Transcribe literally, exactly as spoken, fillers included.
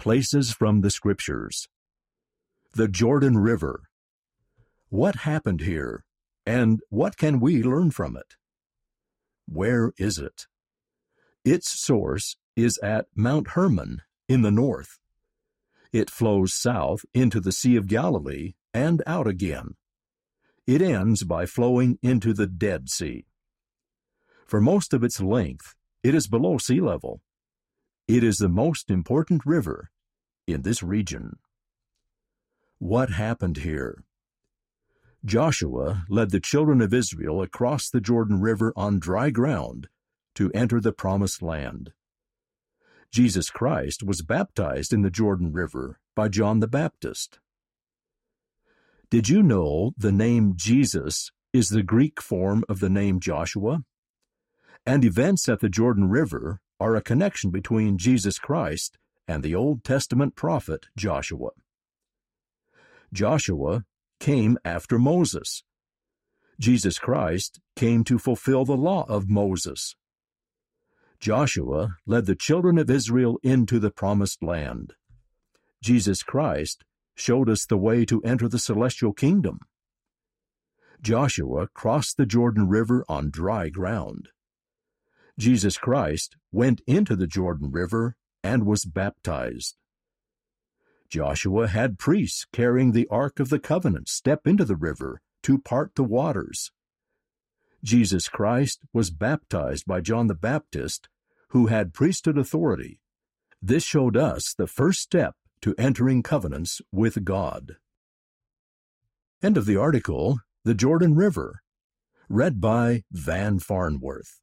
Places from the Scriptures. The Jordan River. What happened here, and what can we learn from it? Where is it? Its source is at Mount Hermon in the north. It flows south into the Sea of Galilee and out again. It ends by flowing into the Dead Sea. For most of its length, it is below sea level. It is the most important river in this region. What happened here? Joshua led the children of Israel across the Jordan River on dry ground to enter the Promised Land. Jesus Christ was baptized in the Jordan River by John the Baptist. Did you know the name Jesus is the Greek form of the name Joshua? And events at the Jordan River are a connection between Jesus Christ and the Old Testament prophet Joshua. Joshua came after Moses. Jesus Christ came to fulfill the law of Moses. Joshua led the children of Israel into the Promised Land. Jesus Christ showed us the way to enter the celestial kingdom. Joshua crossed the Jordan River on dry ground. Jesus Christ went into the Jordan River and was baptized. Joshua had priests carrying the Ark of the Covenant step into the river to part the waters. Jesus Christ was baptized by John the Baptist, who had priesthood authority. This showed us the first step to entering covenants with God. End of the article, The Jordan River, read by Van Farnworth.